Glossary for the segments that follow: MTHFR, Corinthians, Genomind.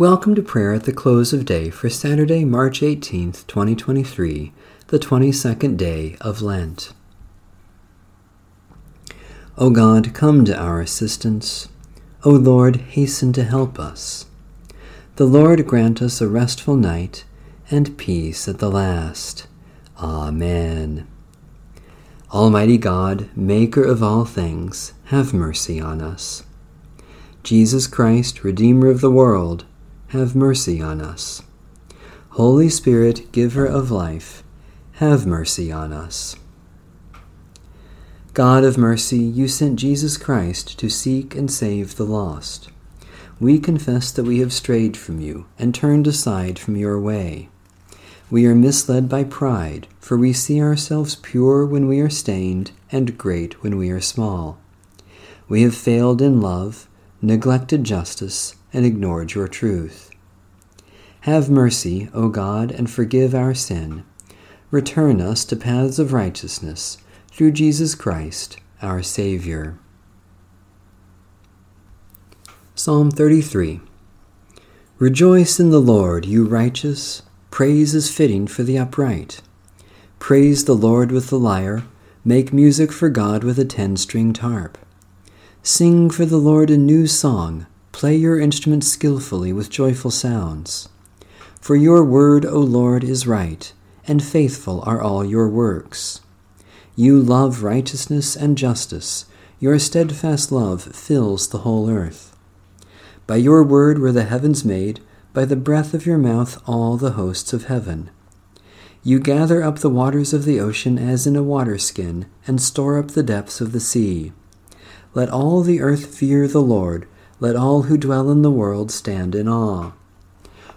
Welcome to prayer at the close of day for Saturday, March 18th, 2023, the 22nd day of Lent. O God, come to our assistance. O Lord, hasten to help us. The Lord grant us a restful night and peace at the last. Amen. Almighty God, maker of all things, have mercy on us. Jesus Christ, Redeemer of the world, have mercy on us. Holy Spirit, giver of life, have mercy on us. God of mercy, you sent Jesus Christ to seek and save the lost. We confess that we have strayed from you and turned aside from your way. We are misled by pride, for we see ourselves pure when we are stained and great when we are small. We have failed in love, neglected justice, and ignored your truth. Have mercy, O God, and forgive our sin. Return us to paths of righteousness, through Jesus Christ, our Savior. Psalm 33. Rejoice in the Lord, you righteous. Praise is fitting for the upright. Praise the Lord with the lyre. Make music for God with a 10-stringed harp. Sing for the Lord a new song. Play your instruments skillfully with joyful sounds. For your word, O Lord, is right, and faithful are all your works. You love righteousness and justice. Your steadfast love fills the whole earth. By your word were the heavens made, by the breath of your mouth all the hosts of heaven. You gather up the waters of the ocean as in a waterskin, and store up the depths of the sea. Let all the earth fear the Lord. Let all who dwell in the world stand in awe.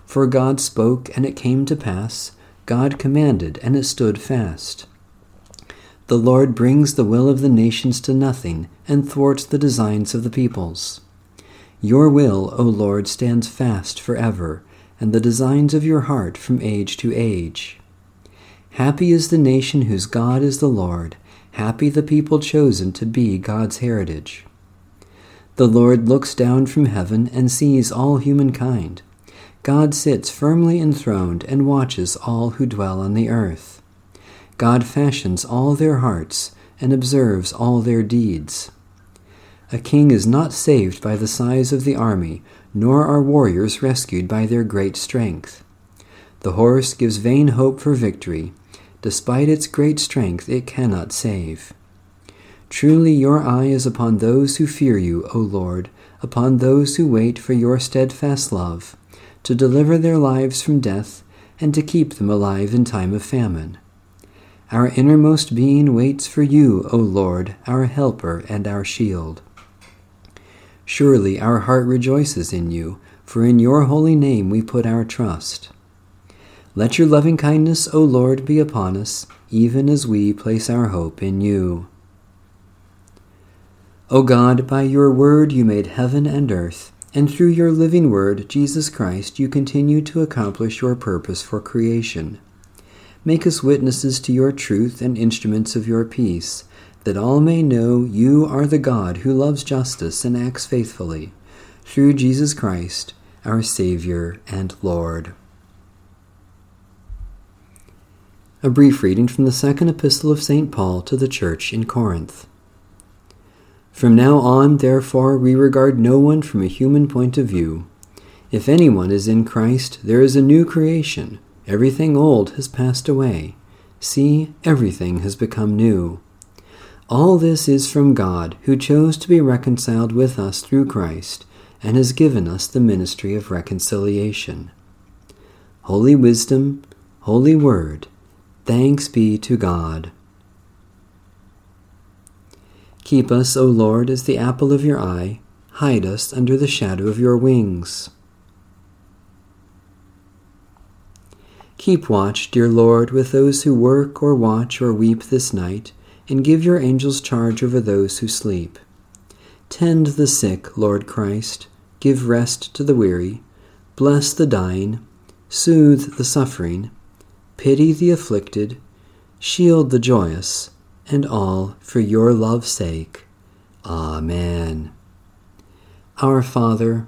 For God spoke, and it came to pass. God commanded, and it stood fast. The Lord brings the will of the nations to nothing, and thwarts the designs of the peoples. Your will, O Lord, stands fast forever, and the designs of your heart from age to age. Happy is the nation whose God is the Lord. Happy the people chosen to be God's heritage. The Lord looks down from heaven and sees all humankind. God sits firmly enthroned and watches all who dwell on the earth. God fashions all their hearts and observes all their deeds. A king is not saved by the size of the army, nor are warriors rescued by their great strength. The horse gives vain hope for victory. Despite its great strength, it cannot save. Truly your eye is upon those who fear you, O Lord, upon those who wait for your steadfast love, to deliver their lives from death and to keep them alive in time of famine. Our innermost being waits for you, O Lord, our helper and our shield. Surely our heart rejoices in you, for in your holy name we put our trust. Let your loving kindness, O Lord, be upon us, even as we place our hope in you. O God, by your word you made heaven and earth, and through your living word, Jesus Christ, you continue to accomplish your purpose for creation. Make us witnesses to your truth and instruments of your peace, that all may know you are the God who loves justice and acts faithfully, through Jesus Christ, our Savior and Lord. A brief reading from the second epistle of St. Paul to the church in Corinth. From now on, therefore, we regard no one from a human point of view. If anyone is in Christ, there is a new creation. Everything old has passed away. See, everything has become new. All this is from God, who chose to be reconciled with us through Christ, and has given us the ministry of reconciliation. Holy wisdom, holy word, thanks be to God. Keep us, O Lord, as the apple of your eye. Hide us under the shadow of your wings. Keep watch, dear Lord, with those who work or watch or weep this night, and give your angels charge over those who sleep. Tend the sick, Lord Christ. Give rest to the weary. Bless the dying. Soothe the suffering. Pity the afflicted. Shield the joyous. And all for your love's sake. Amen. Our Father,